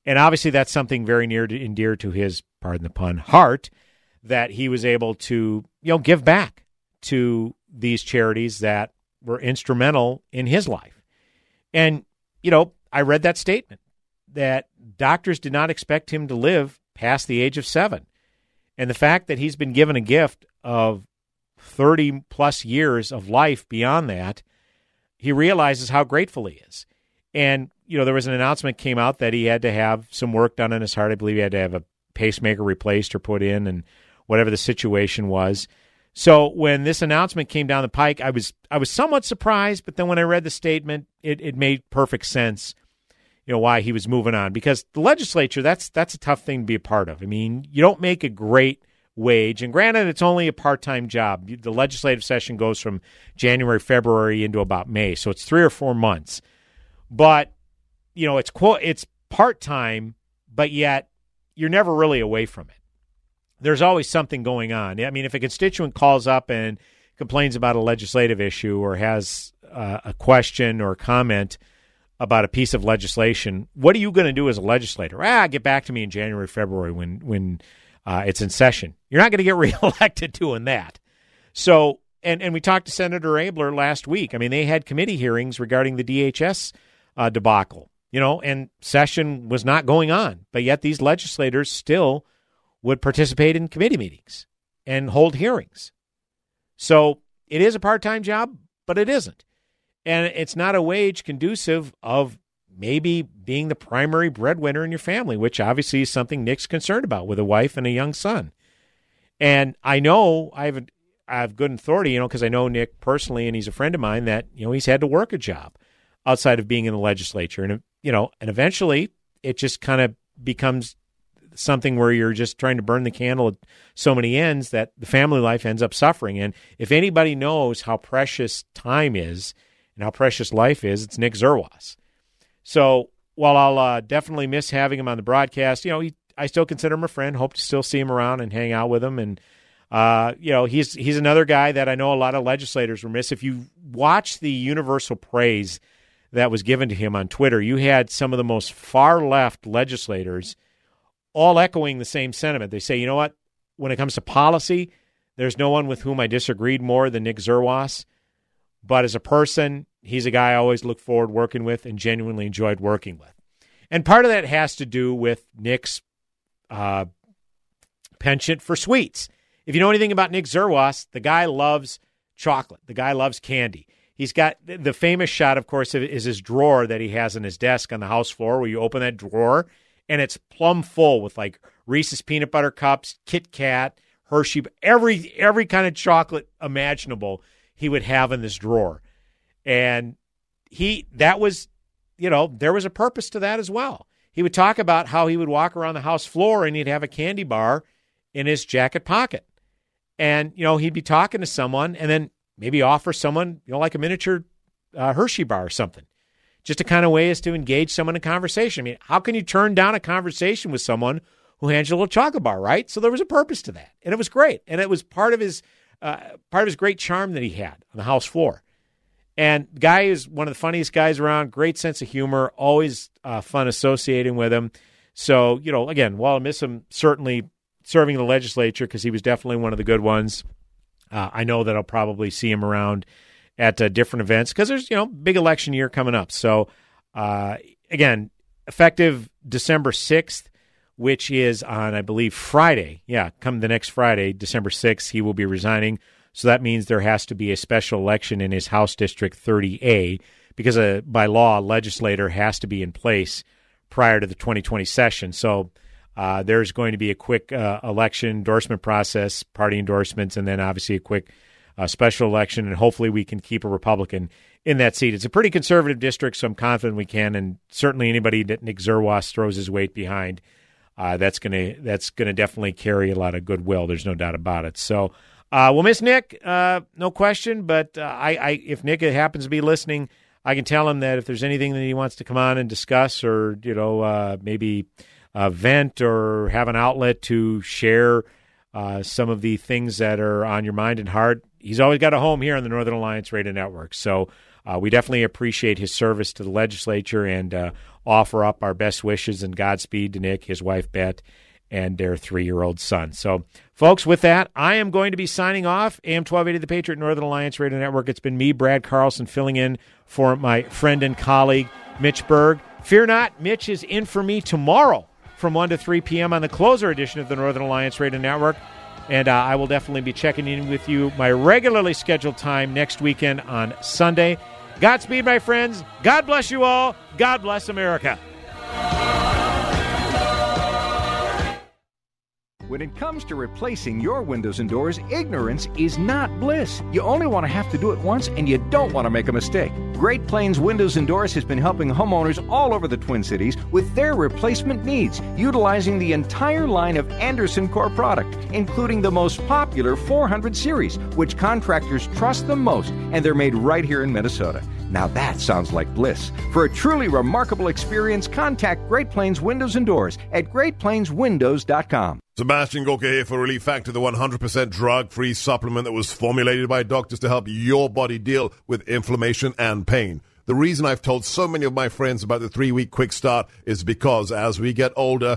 And obviously that's something very near and dear to his, pardon the pun, heart, that he was able to, you know, give back to these charities that were instrumental in his life. And, you know, I read that statement that doctors did not expect him to live past the age of seven. And the fact that he's been given a gift of thirty plus years of life beyond that, he realizes how grateful he is. And, you know, there was an announcement came out that he had to have some work done on his heart. I believe he had to have a pacemaker replaced or put in and whatever the situation was. So when this announcement came down the pike, I was I was somewhat surprised, but then when I read the statement, it, it made perfect sense, you know, why he was moving on. Because the legislature, that's that's a tough thing to be a part of. I mean, you don't make a great wage, and granted, it's only a part-time job. The legislative session goes from January, February into about May, so it's three or four months. But, you know, it's quote it's part-time, but yet you're never really away from it. There's always something going on. I mean, if a constituent calls up and complains about a legislative issue or has uh, a question or a comment about a piece of legislation, what are you going to do as a legislator? Ah, get back to me in January, February when when uh, it's in session. You're not going to get reelected doing that. So, and, and we talked to Senator Abler last week. I mean, they had committee hearings regarding the D H S uh, debacle, you know, and session was not going on, but yet these legislators still would participate in committee meetings and hold hearings. So it is a part-time job, but it isn't. And it's not a wage conducive of maybe being the primary breadwinner in your family, which obviously is something Nick's concerned about with a wife and a young son. And I know I have, a, I have good authority, you know, because I know Nick personally, and he's a friend of mine that, you know, he's had to work a job outside of being in the legislature. And, you know, and eventually it just kind of becomes something where you're just trying to burn the candle at so many ends that the family life ends up suffering. And if anybody knows how precious time is and how precious life is, it's Nick Zerwas. So while I'll uh, definitely miss having him on the broadcast, you know, he, I still consider him a friend, hope to still see him around and hang out with him and Uh, you know, he's he's another guy that I know a lot of legislators were miss. If you watch the universal praise that was given to him on Twitter, you had some of the most far-left legislators all echoing the same sentiment. They say, you know what, when it comes to policy, there's no one with whom I disagreed more than Nick Zerwas. But as a person, he's a guy I always look forward working with and genuinely enjoyed working with. And part of that has to do with Nick's uh, penchant for sweets. If you know anything about Nick Zerwas, the guy loves chocolate. The guy loves candy. He's got the famous shot, of course, is his drawer that he has on his desk on the house floor, where you open that drawer and it's plumb full with like Reese's peanut butter cups, Kit Kat, Hershey, every every kind of chocolate imaginable he would have in this drawer. And he that was, you know, there was a purpose to that as well. He would talk about how he would walk around the house floor and he'd have a candy bar in his jacket pocket. And, you know, he'd be talking to someone and then maybe offer someone, you know, like a miniature uh, Hershey bar or something. Just a kind of way is to engage someone in conversation. I mean, how can you turn down a conversation with someone who hands you a little chocolate bar, right? So there was a purpose to that, and it was great. And it was part of his uh, part of his great charm that he had on the house floor. And the guy is one of the funniest guys around, great sense of humor, always uh, fun associating with him. So, you know, again, while I miss him, certainly serving in the legislature because he was definitely one of the good ones. Uh, I know that I'll probably see him around at uh, different events because there's, you know, big election year coming up. So, uh, again, effective December sixth, which is on, I believe, Friday. Yeah, come the next Friday, December sixth, he will be resigning. So that means there has to be a special election in his House District thirty A because uh, by law, a legislator has to be in place prior to the twenty twenty session. So Uh, there's going to be a quick uh, election endorsement process, party endorsements, and then obviously a quick uh, special election. And hopefully we can keep a Republican in that seat. It's a pretty conservative district, so I'm confident we can. And certainly anybody that Nick Zerwas throws his weight behind, uh, that's going to that's going to definitely carry a lot of goodwill. There's no doubt about it. So uh, we'll miss Nick, uh, no question. But uh, I, I, if Nick happens to be listening, I can tell him that if there's anything that he wants to come on and discuss, or, you know, uh, maybe Uh, vent or have an outlet to share uh, some of the things that are on your mind and heart, he's always got a home here on the Northern Alliance Radio Network. So uh, we definitely appreciate his service to the legislature and uh, offer up our best wishes and Godspeed to Nick, his wife, Bet, and their three-year-old son. So, folks, with that, I am going to be signing off. A M twelve eighty, The Patriot, Northern Alliance Radio Network. It's been me, Brad Carlson, filling in for my friend and colleague, Mitch Berg. Fear not, Mitch is in for me tomorrow from one to three p.m. on the closer edition of the Northern Alliance Radio Network. And uh, I will definitely be checking in with you my regularly scheduled time next weekend on Sunday. Godspeed, my friends. God bless you all. God bless America. When it comes to replacing your windows and doors, ignorance is not bliss. You only want to have to do it once, and you don't want to make a mistake. Great Plains Windows and Doors has been helping homeowners all over the Twin Cities with their replacement needs, utilizing the entire line of Anderson Core product, including the most popular four hundred series, which contractors trust the most, and they're made right here in Minnesota. Now that sounds like bliss. For a truly remarkable experience, contact Great Plains Windows and Doors at great plains windows dot com. Sebastian Gorka here for Relief Factor, the one hundred percent drug-free supplement that was formulated by doctors to help your body deal with inflammation and pain. The reason I've told so many of my friends about the three-week quick start is because as we get older,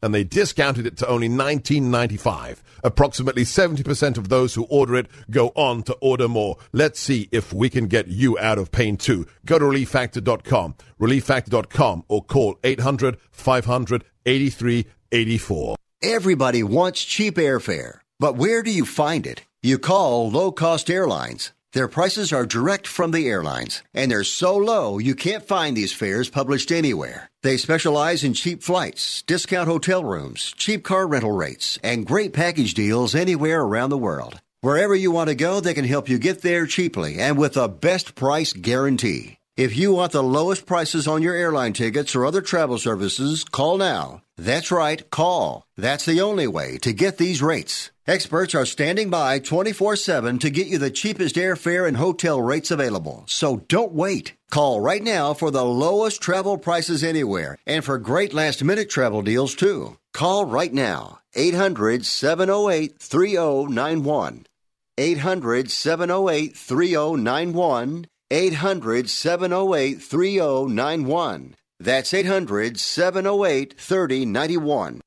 and they discounted it to only nineteen ninety-five dollars. Approximately seventy percent of those who order it go on to order more. Let's see if we can get you out of pain too. Go to relief factor dot com, relief factor dot com, or call eight hundred, five hundred, eighty-three eighty-four. Everybody wants cheap airfare, but where do you find it? You call low-cost airlines. Their prices are direct from the airlines, and they're so low you can't find these fares published anywhere. They specialize in cheap flights, discount hotel rooms, cheap car rental rates, and great package deals anywhere around the world. Wherever you want to go, they can help you get there cheaply and with a best price guarantee. If you want the lowest prices on your airline tickets or other travel services, call now. That's right, call. That's the only way to get these rates. Experts are standing by twenty-four seven to get you the cheapest airfare and hotel rates available. So don't wait. Call right now for the lowest travel prices anywhere and for great last-minute travel deals, too. Call right now. eight hundred, seven oh eight, three oh nine one. eight hundred, seven oh eight, three oh nine one. eight hundred, seven oh eight, three oh nine one. That's eight hundred, seven oh eight, three oh nine one.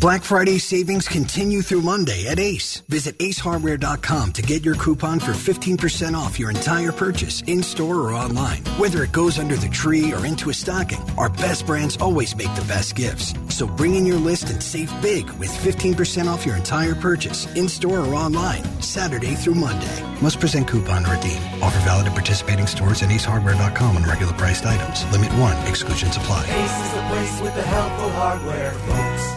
Black Friday savings continue through Monday at Ace. Visit ace hardware dot com to get your coupon for fifteen percent off your entire purchase, in-store or online. Whether it goes under the tree or into a stocking, our best brands always make the best gifts. So bring in your list and save big with fifteen percent off your entire purchase, in-store or online, Saturday through Monday. Must present coupon to redeem. Offer valid at participating stores and ace hardware dot com on regular priced items. Limit one. Exclusions apply. Ace is the place with the helpful hardware, folks.